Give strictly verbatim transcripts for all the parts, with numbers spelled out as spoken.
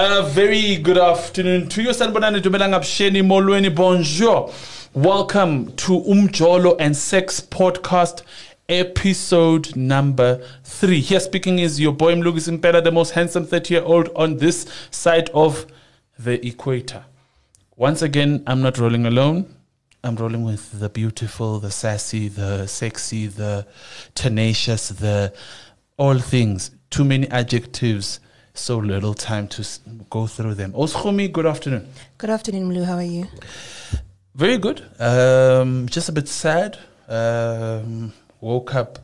A very good afternoon to you. Sanibonani, dumelanga bsheni, molweni, bonjour. Welcome to Umjolo and Sex Podcast, episode number three. Here speaking is your boy Mlugis Impera, the most handsome thirty-year-old on this side of the equator. Once again, I'm not rolling alone. I'm rolling with the beautiful, the sassy, the sexy, the tenacious, the all things. Too many adjectives, so little time to go through them. Oskhumi, good afternoon. Good afternoon, Mlu. How are you? Very good. Um, just a bit sad. Um, woke up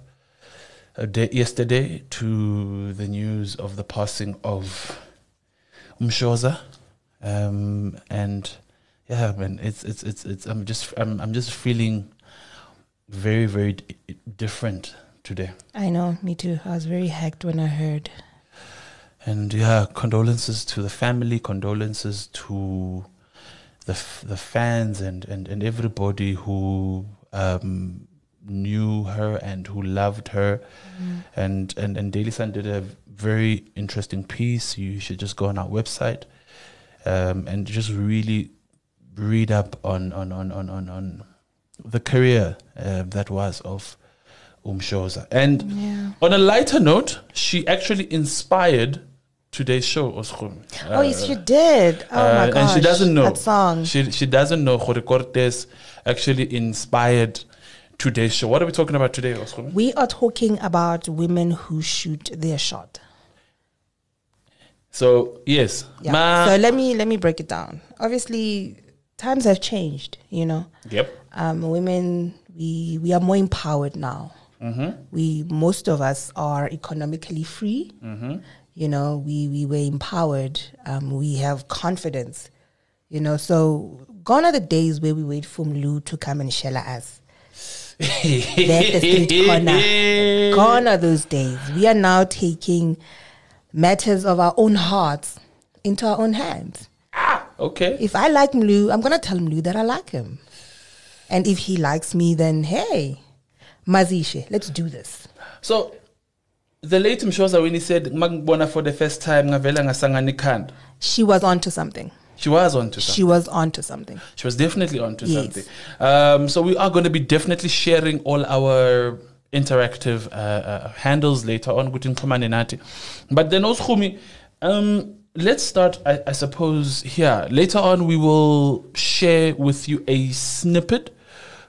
a day yesterday to the news of the passing of Mshoza, um, and yeah, man, it's it's it's it's. I'm just I'm I'm just feeling very very d different today. I know, me too. I was very hacked when I heard. And yeah, condolences to the family. Condolences to the f the fans and, and, and everybody who um, knew her and who loved her. Mm. And, and, and Daily Sun did a very interesting piece. You should just go on our website um, and just really read up on, on, on, on, on, on the career uh, that was of Mshoza. And yeah, on a lighter note, she actually inspired today's show, Oskhumi. Oh, uh, yes, she did. Oh, uh, my gosh. And she doesn't know. That song. She, she doesn't know Jorge Cortes actually inspired today's show. What are we talking about today, Oskhumi? We are talking about women who shoot their shot. So, yes. Yeah. Ma so, let me, let me break it down. Obviously, times have changed, you know. Yep. Um, women, we, we are more empowered now. Mm-hmm. We, most of us are economically free. Mm-hmm. You know, we, we were empowered. Um, we have confidence, you know. So gone are the days where we wait for Mlu to come and shell at us. That's the street corner. Gone are those days. We are now taking matters of our own hearts into our own hands. Ah, okay. If I like Mlu, I'm going to tell Mlu that I like him. And if he likes me, then hey, Mazishe, let's do this. So the late Mshoza, when he said Magbona for the first time, she was onto something. She was onto something. She was onto something. She was definitely onto yes. something. Um, so we are going to be definitely sharing all our interactive uh, uh, handles later on. But then Oskhumi, um, let's start, I, I suppose, here. Later on, we will share with you a snippet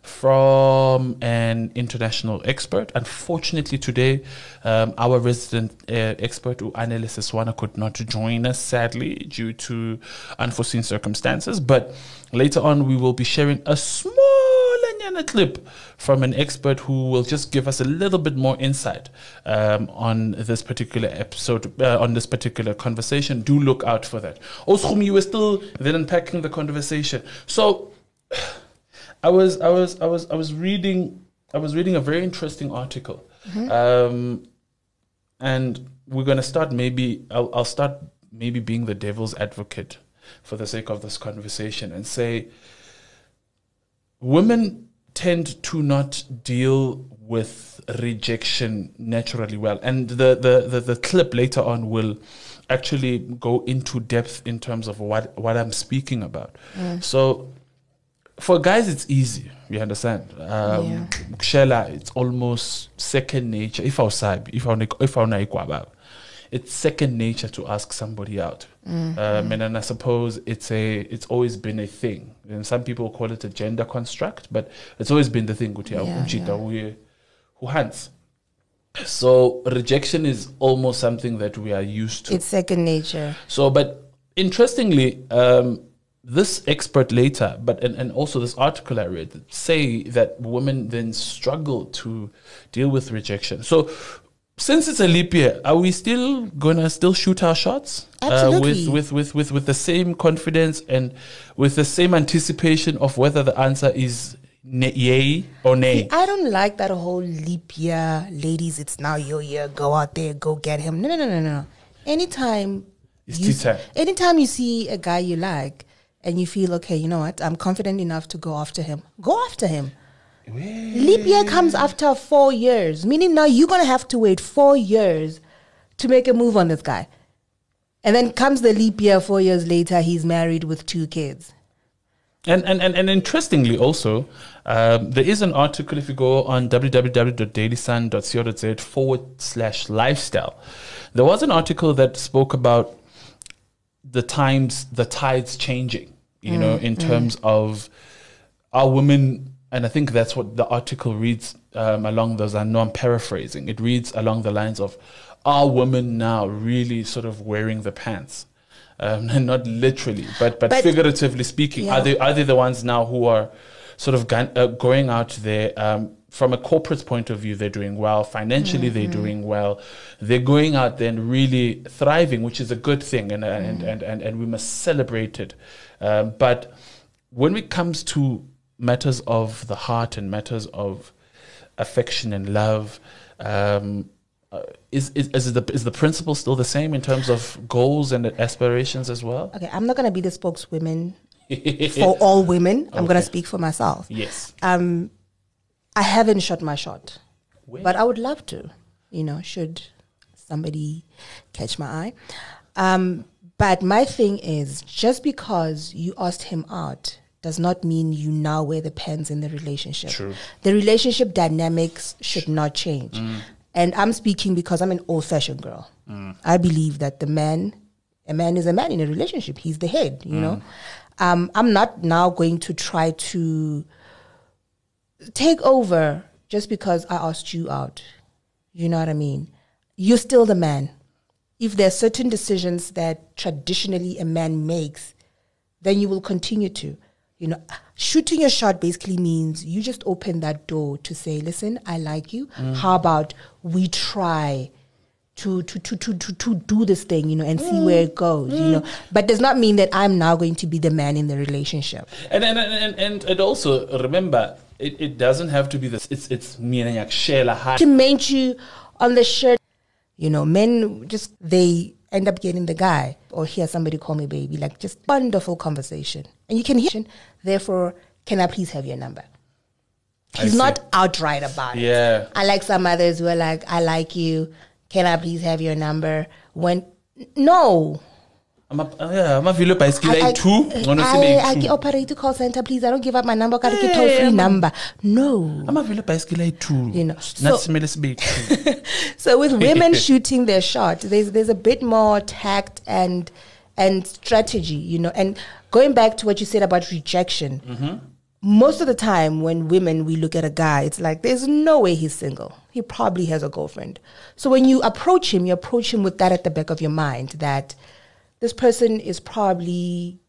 from an international expert. Unfortunately, today, um, our resident uh, expert, Annelise Eswana, could not join us, sadly, due to unforeseen circumstances. But later on, we will be sharing a small nyana clip from an expert who will just give us a little bit more insight um, on this particular episode, uh, on this particular conversation. Do look out for that. Oskhumi, you were still then unpacking the conversation. So I was I was I was I was reading I was reading a very interesting article, mm-hmm. um, and we're gonna start maybe I'll, I'll start maybe being the devil's advocate for the sake of this conversation and say women tend to not deal with rejection naturally well, and the the the, the clip later on will actually go into depth in terms of what what I'm speaking about. Mm. So for guys, it's easy. You understand? Um, yeah. It's almost second nature. If I saib, if I if I it's second nature to ask somebody out. Mm-hmm. um, and, and I suppose it's a it's always been a thing. And some people call it a gender construct, but it's always been the thing. Yeah, yeah. Who hunts? So rejection is almost something that we are used to. It's second nature. So, but interestingly, Um, this expert later, but and, and also this article I read, say that women then struggle to deal with rejection. So since it's a leap year, are we still gonna still shoot our shots? Absolutely. Uh, with, with, with, with, with the same confidence and with the same anticipation of whether the answer is yay or nay? See, I don't like that whole leap year, ladies, it's now your year, go out there, go get him. No, no, no, no, no. Anytime, it's tea time. Anytime you see a guy you like, and you feel, okay, you know what, I'm confident enough to go after him. Go after him. Wee. Leap year comes after four years, meaning now you're going to have to wait four years to make a move on this guy. And then comes the leap year, four years later, he's married with two kids. And and, and, and interestingly also, um, there is an article, if you go on www.dailysun.co.za forward slash lifestyle. There was an article that spoke about the times, the tides changing, you mm, know, in terms mm. of our women. And I think that's what the article reads um, along those. I know I'm paraphrasing. It reads along the lines of, are women now really sort of wearing the pants? Um, and not literally, but, but, but figuratively speaking, yeah. are, they, are they the ones now who are sort of gan- uh, going out there um, from a corporate point of view? They're doing well. Financially, mm-hmm. they're doing well. They're going out there and really thriving, which is a good thing. And, uh, mm. and, and, and, and we must celebrate it. Um, but when it comes to matters of the heart and matters of affection and love, um, uh, is, is is the is the principle still the same in terms of goals and aspirations as well? Okay, I'm not going to be the spokeswoman for all women. I'm okay. going to speak for myself. Yes, um, I haven't shot my shot, Where? but I would love to. You know, should somebody catch my eye? Um, but my thing is, just because you asked him out does not mean you now wear the pants in the relationship. True. The relationship dynamics should not change. Mm. And I'm speaking because I'm an old-fashioned girl. Mm. I believe that the man, a man is a man in a relationship. He's the head, you mm. know. Um, I'm not now going to try to take over just because I asked you out. You know what I mean? You're still the man. If there are certain decisions that traditionally a man makes, then you will continue to. You know, shooting your shot basically means you just open that door to say, listen, I like you. Mm. How about we try to to, to, to, to to do this thing, you know, and mm. see where it goes, mm. you know. But does not mean that I'm now going to be the man in the relationship. And and and, and, and also, remember, it, it doesn't have to be this. It's, it's me and I share a heart. To make you on the shirt. You know, men just, they end up getting the guy or hear somebody call me baby, like just wonderful conversation. And you can hear, therefore, can I please have your number? He's not outright about it. Yeah. I like some others who are like, I like you. Can I please have your number? When, no. I'm a, yeah, I'm a vilo by skill I two. I can operate to call center, please. I don't give up my number. I can toll free number. No. I'm a vilo by skill two. You know. So, so with women shooting their shot, there's there's a bit more tact and and strategy, you know, and going back to what you said about rejection, mm-hmm. most of the time when women, we look at a guy, it's like, there's no way he's single. He probably has a girlfriend. So when you approach him, you approach him with that at the back of your mind, that this person is probably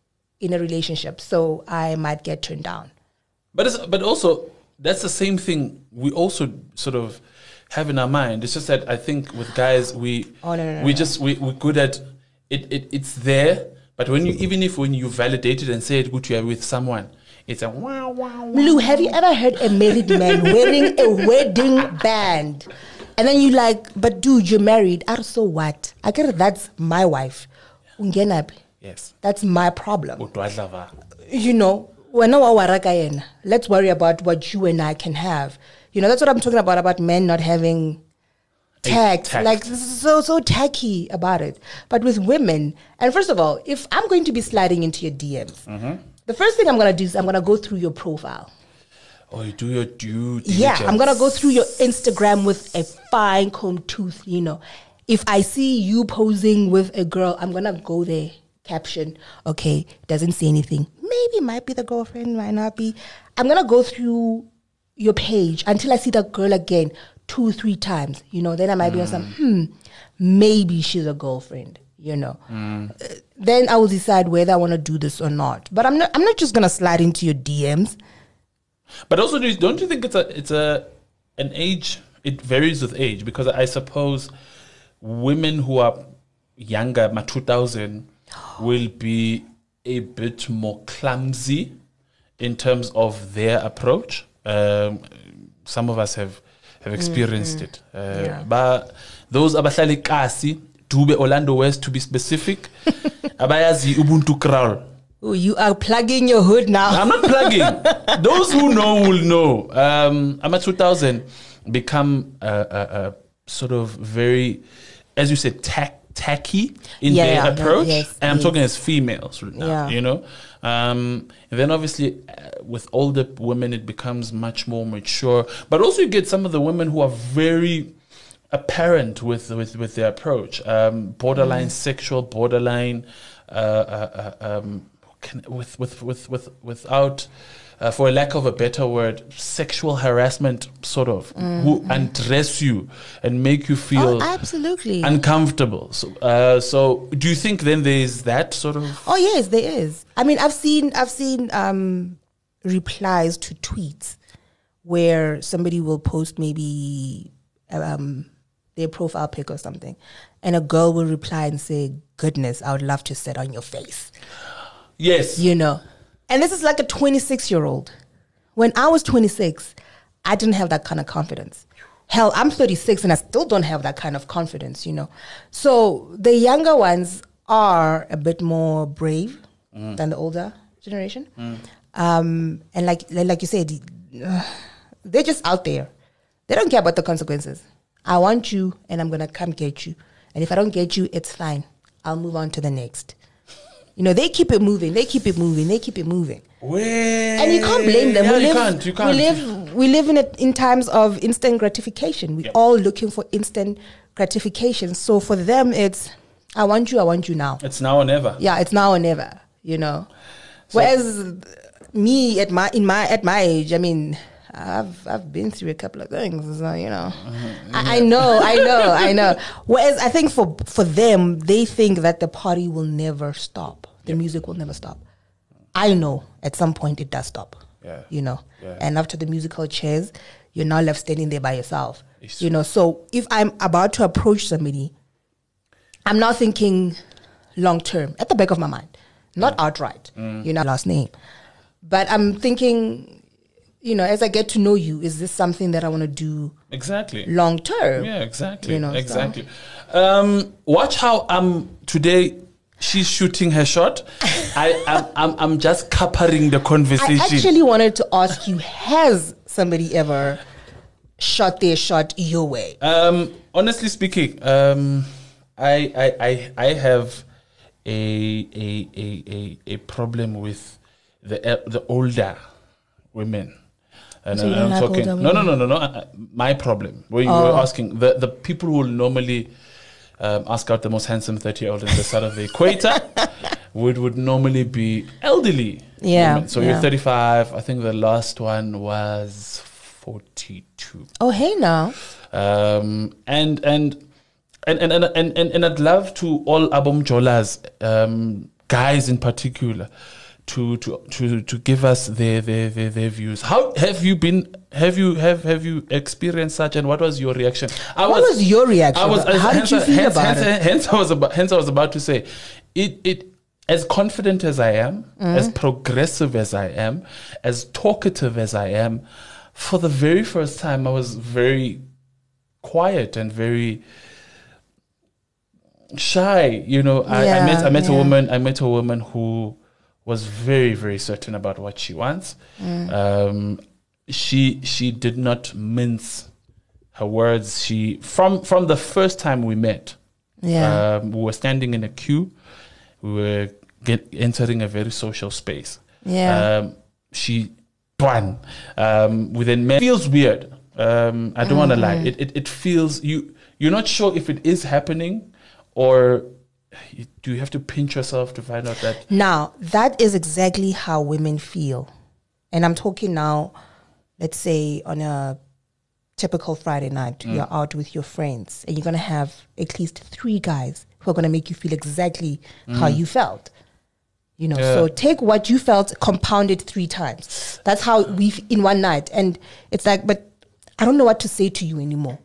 in a relationship, so I might get turned down. But it's, but also, that's the same thing we also sort of have in our mind. It's just that I think with guys, we oh, no, no, we no. just, we, we're good at, it. it it's there. But when you, even if when you validate it and say it good, you are with someone, it's a wow, wow, wow. Mlu, have you ever heard a married man wearing a wedding band? And then you like, but dude, you're married. Ah, so what? I guess that's my wife. Yes. That's my problem. You know, let's worry about what you and I can have. You know, that's what I'm talking about, about men not having... Tact, like so, so tacky about it. But with women, and first of all, if I'm going to be sliding into your D Ms, mm-hmm. the first thing I'm going to do is I'm going to go through your profile. Oh, you do your due diligence. Yeah, I'm going to go through your Instagram with a fine comb tooth, you know. If I see you posing with a girl, I'm going to go there, caption, okay, doesn't say anything. Maybe might be the girlfriend, might not be. I'm going to go through your page until I see that girl again. Two, three times, you know, then I might mm. be on some, hmm, maybe she's a girlfriend, you know. Mm. Uh, then I will decide whether I want to do this or not. But I'm not I'm not just going to slide into your D Ms. But also, don't you think it's a, it's a, an age, it varies with age, because I suppose women who are younger, my two thousand, will be a bit more clumsy in terms of their approach. Um, some of us have have experienced mm-hmm. it. Uh, yeah. But those abahlali kasi, Dube Orlando West to be specific, abayazi ubuntu crawl. Oh, you are plugging your hood now. I'm not plugging. Those who know will know. Um, I'm at two thousand become a, a, a sort of very, as you said, tact, tacky in yeah, their yeah, approach. No, yes, and I'm yes. talking as females right now, yeah. you know. Um, and then obviously uh, with older women, it becomes much more mature. But also you get some of the women who are very apparent with, with, with their approach. Um, borderline mm. sexual, borderline... Uh, uh, uh, um, with, with, with, with, without... Uh, for lack of a better word, sexual harassment, sort of, mm, who mm. undress you and make you feel oh, absolutely uncomfortable. So, uh, so do you think then there is that sort of? Oh yes, there is. I mean, I've seen, I've seen um, replies to tweets where somebody will post maybe um, their profile pic or something, and a girl will reply and say, "Goodness, I would love to sit on your face." Yes, you know. And this is like a twenty-six-year-old. When I was twenty-six, I didn't have that kind of confidence. Hell, I'm thirty-six and I still don't have that kind of confidence, you know. So the younger ones are a bit more brave mm. than the older generation. Mm. Um, and like like you said, they're just out there. They don't care about the consequences. I want you and I'm going to come get you. And if I don't get you, it's fine. I'll move on to the next. You know, they keep it moving, they keep it moving, they keep it moving. Wait. And you can't blame them. Yeah, we, live, you can't, you can't. we live we live in, a, in times of instant gratification. We're yep. all looking for instant gratification. So for them, it's, I want you, I want you now. It's now or never. Yeah, it's now or never, you know. So whereas me, at my in my at my age, I mean, I've I've been through a couple of things, so, you know. Mm-hmm. I, I know, I know, I know. Whereas I think for for them, they think that the party will never stop. The yep. music will never stop. I know at some point it does stop. Yeah. You know. Yeah. And after the musical chairs, you're now left standing there by yourself. It's you know, so if I'm about to approach somebody, I'm now thinking long term, at the back of my mind. Not mm. outright. Mm. You know, last name. But I'm thinking, you know, as I get to know you, is this something that I want to do exactly long term? Yeah, exactly. You know, exactly. So. Um, watch how um today she's shooting her shot. I am I'm, I'm just capturing the conversation. I actually wanted to ask you: has somebody ever shot their shot your way? Um, honestly speaking, um, I I I I have a a a a, a problem with the uh, the older women. And so I'm like talking, no, no, no, no, no. Uh, my problem. We oh. were asking the, the people who will normally um, ask out the most handsome thirty-year-old on the side of the equator would would normally be elderly. Yeah. Women. So yeah. you're thirty-five. I think the last one was forty-two. Oh, hey now. Um, and and and and and and, and, and I'd love to all Abomjolas, um, guys in particular, to to to to give us their their, their their views. How have you been? Have you have have you experienced such? And what was your reaction? I what was, was your reaction? I was, How hence, did you feel hence, about hence, it? Hence, I was about hence I was about to say, it it as confident as I am, mm. as progressive as I am, as talkative as I am, for the very first time I was very quiet and very shy. You know, I, yeah, I met I met yeah. a woman. I met a woman who was very, very certain about what she wants. Mm. Um, she she did not mince her words. She from from the first time we met, yeah. um, we were standing in a queue. We were get, entering a very social space. Yeah, um, she, bwan, um, we then met. It feels weird. Um, I don't mm. want to lie. It, it it feels you you're not sure if it is happening or. You, do you have to pinch yourself to find out that? Now, that is exactly how women feel. And I'm talking now, let's say on a typical Friday night, mm. you're out with your friends and you're going to have at least three guys who are going to make you feel exactly mm. how you felt. You know, yeah. so take what you felt, compound it three times. That's how we, in one night. And it's like, but I don't know what to say to you anymore.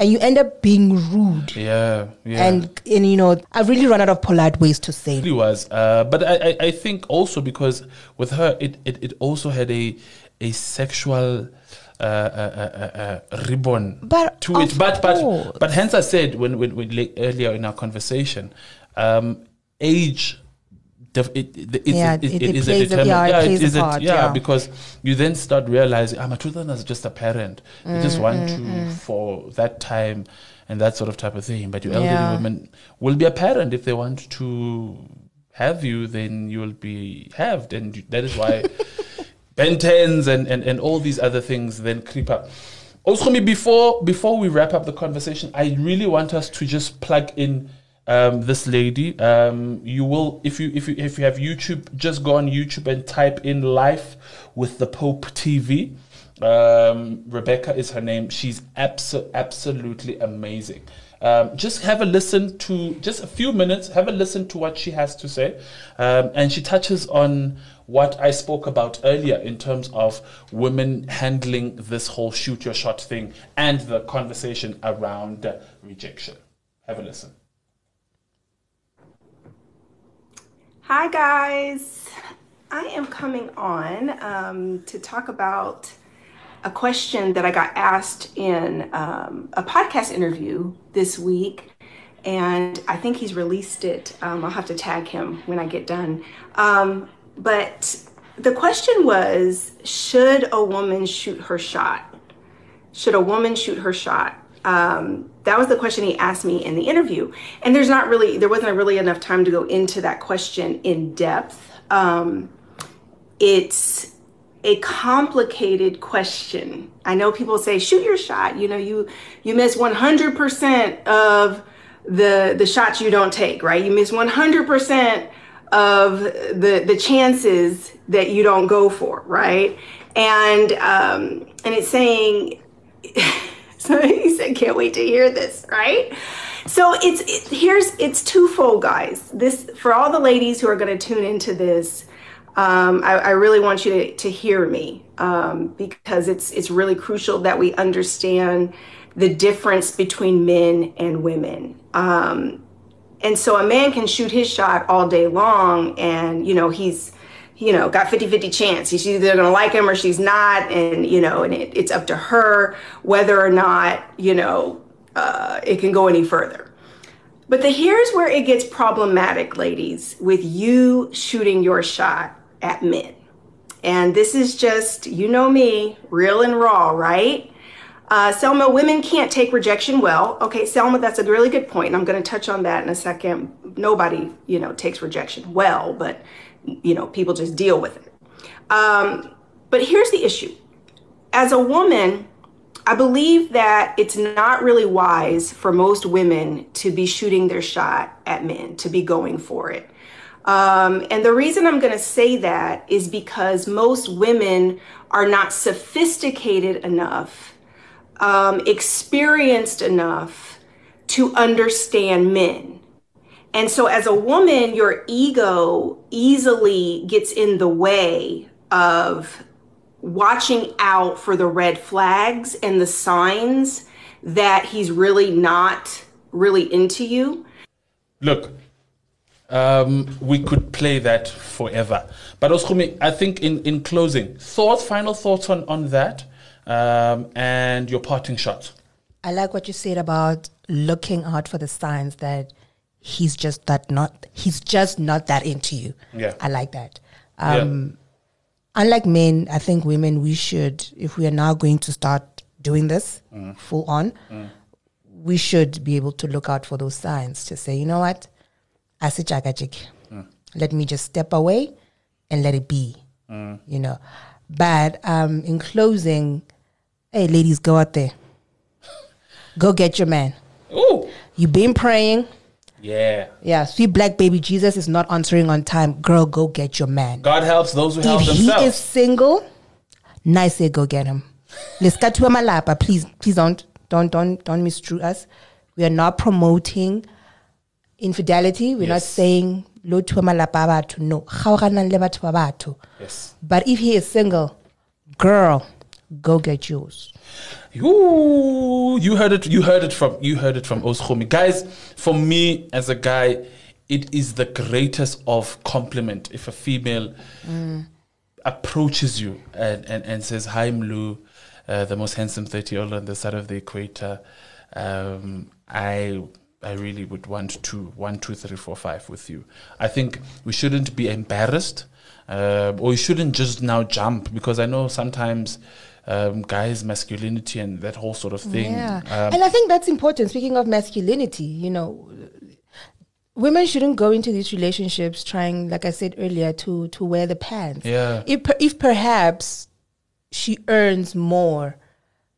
And you end up being rude. Yeah, yeah. And, and you know, I really run out of polite ways to say it. It really was. Uh, but I, I, I think also because with her, it, it, it also had a a sexual uh, uh, uh, uh, ribbon but to it. But, but but hence I said when, when, when earlier in our conversation, um, age Def it, it, yeah, it, it, it, it is a determinant. Yeah, yeah, it it is a part, a, yeah, yeah, because you then start realizing, I'm a children as just a parent. Mm, they just want mm, to mm. for that time and that sort of type of thing. But your elderly yeah. women will be a parent if they want to have you. Then you will be halved, and that is why Ben tens and, and and all these other things then creep up. Oskhumi, before before we wrap up the conversation, I really want us to just plug in. Um, this lady, um, you will if you if you if you have YouTube, just go on YouTube and type in "Life with the Pope T V." Um, Rebecca is her name. She's abso absolutely amazing. Um, just have a listen to just a few minutes. Have a listen to what she has to say, um, and she touches on what I spoke about earlier in terms of women handling this whole "shoot your shot" thing and the conversation around rejection. Have a listen. Hi guys, I am coming on um, to talk about a question that I got asked in um, a podcast interview this week, and I think he's released it. Um, I'll have to tag him when I get done. Um, but the question was, should a woman shoot her shot? Should a woman shoot her shot? Um, that was the question he asked me in the interview. And there's not really, there wasn't really enough time to go into that question in depth. Um, it's a complicated question. I know people say, shoot your shot. You know, you, you miss one hundred percent of the, the shots you don't take, right? You miss one hundred percent of the, the chances that you don't go for, right? And, um, and it's saying, so he said, can't wait to hear this, right? So it's it, here's it's twofold, guys. This for all the ladies who are going to tune into this. Um, I, I really want you to, to hear me um, because it's it's really crucial that we understand the difference between men and women. Um, and so a man can shoot his shot all day long, and you know he's you know got fifty fifty chance. She's either gonna like him or she's not, and you know and it, it's up to her whether or not you know uh, it can go any further. But the here's where it gets problematic, ladies, with you shooting your shot at men. And this is just, you know me, real and raw, right? Uh, Selma, women can't take rejection well. Okay, Selma, that's a really good point, and I'm gonna touch on that in a second. Nobody you know takes rejection well, but you know, people just deal with it. Um, but here's the issue. As a woman, I believe that it's not really wise for most women to be shooting their shot at men, to be going for it. Um, and the reason I'm going to say that is because most women are not sophisticated enough, um, experienced enough to understand men. And so as a woman, your ego easily gets in the way of watching out for the red flags and the signs that he's really not really into you. Look, um, we could play that forever. But Oskhumi, I think in, in closing, thoughts, final thoughts on, on that um, and your parting shot. I like what you said about looking out for the signs that he's just that not he's just not that into you. Yeah, I like that. Um, yeah. Unlike men, I think women, we should, if we are now going to start doing this mm. full on, mm. we should be able to look out for those signs to say, you know what, I see chaka chiki. Let me just step away and let it be. Mm. You know, but um, in closing, hey ladies, go out there, go get your man. Ooh, you've been praying. Yeah. Yeah. Sweet black baby Jesus is not answering on time. Girl, go get your man. God helps those who help themselves. If he is single, nice, go get him. Let's get to Malapa. Please, please don't, don't, don't, don't misconstrue us. We are not promoting infidelity. We're yes. not saying lo to Malapa to no. Yes. But if he is single, girl, go get yours. Ooh, you heard it. You heard it from. You heard it from Oskhumi, guys. For me, as a guy, it is the greatest of compliment if a female mm. approaches you and, and, and says, "Hi, Mlu, uh, the most handsome thirty-year-old on the side of the equator. Um, I I really would want to one, two, three, four, five with you. I think we shouldn't be embarrassed, uh, or you shouldn't just now jump, because I know sometimes um, guys, masculinity and that whole sort of thing. Yeah. Um, and I think that's important. Speaking of masculinity, you know, women shouldn't go into these relationships trying, like I said earlier, to to wear the pants. Yeah. If if perhaps she earns more,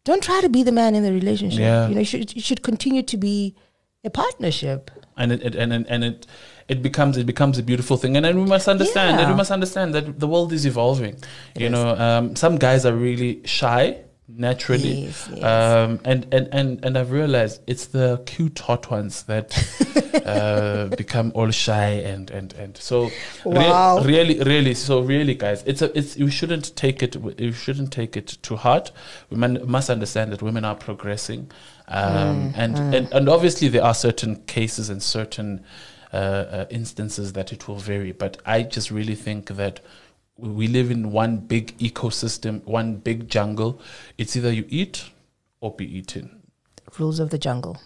don't try to be the man in the relationship. Yeah. You know, it should, it should continue to be a partnership. And it, it and and, and it, it becomes it becomes a beautiful thing. And then we must understand. Yeah. And we must understand that the world is evolving. It you is. know, um, some guys are really shy naturally. Yes, yes. Um, and, and, and, and I've realized it's the cute hot ones that uh, become all shy and, and, and so wow. re really, really, so really guys, it's a, it's, you shouldn't take it, you shouldn't take it to heart. We must understand that women are progressing. Um, mm, and, mm. and, and obviously there are certain cases and certain uh, uh, instances that it will vary. But I just really think that we live in one big ecosystem, one big jungle. It's either you eat or be eaten. Rules of the jungle.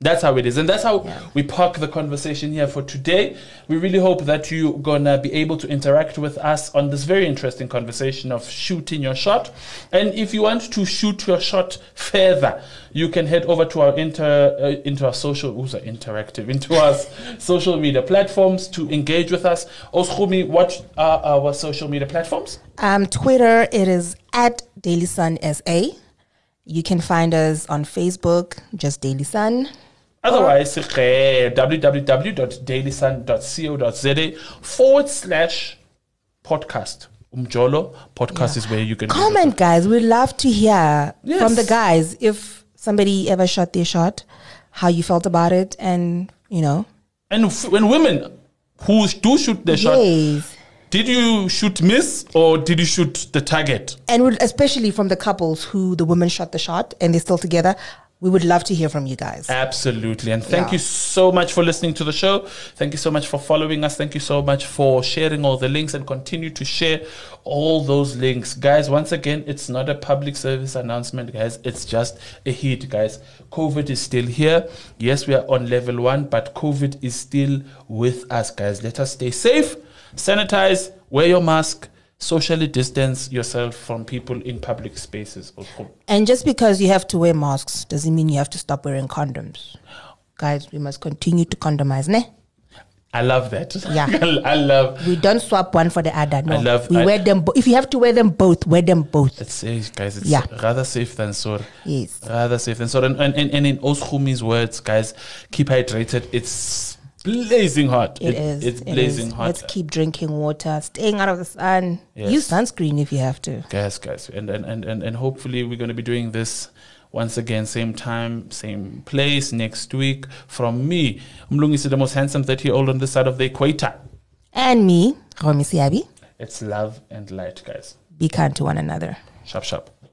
That's how it is. And that's how yeah. we park the conversation here for today. We really hope that you're going to be able to interact with us on this very interesting conversation of shooting your shot. And if you want to shoot your shot further, you can head over to our inter, uh, into our social, ooh, sorry, interactive, into our social media platforms to engage with us. Oskhumi, what are our social media platforms? Um, Twitter, it is at Daily Sun S A. You can find us on Facebook, just Daily Sun. Otherwise, www dot daily sun dot co dot z a forward slash podcast. Umjolo podcast yeah. is where you can comment, guys. We'd love to hear yes. from the guys if somebody ever shot their shot, how you felt about it, and you know. And when women who do shoot their yes. shot. Did you shoot miss or did you shoot the target? And especially from the couples who the women shot the shot and they're still together, we would love to hear from you guys. Absolutely. And thank yeah. you so much for listening to the show. Thank you so much for following us. Thank you so much for sharing all the links, and continue to share all those links. Guys, once again, it's not a public service announcement, guys. It's just a hit, guys. COVID is still here. Yes, we are on level one, but COVID is still with us, guys. Let us stay safe. Sanitize, wear your mask, socially distance yourself from people in public spaces. And just because you have to wear masks doesn't mean you have to stop wearing condoms. Guys, we must continue to condomize, ne? I love that. Yeah. I love... We don't swap one for the other, no. I love... We I, wear them... If you have to wear them both, wear them both. It's safe, guys. It's yeah. rather safe than sore. Yes. Rather safe than sore. And, and, and, and in Oskhumi's words, guys, keep hydrated. It's... blazing hot. It, it is. It's blazing it is. hot. Let's keep drinking water, staying out of the sun. Yes. Use sunscreen if you have to. Guys, guys. And, and, and, and, and hopefully we're going to be doing this once again, same time, same place, next week. From me, Mlugis, the most handsome thirty-year-old on this side of the equator. And me, Romi Siabi. It's love and light, guys. Be kind to one another. Sharp, sharp.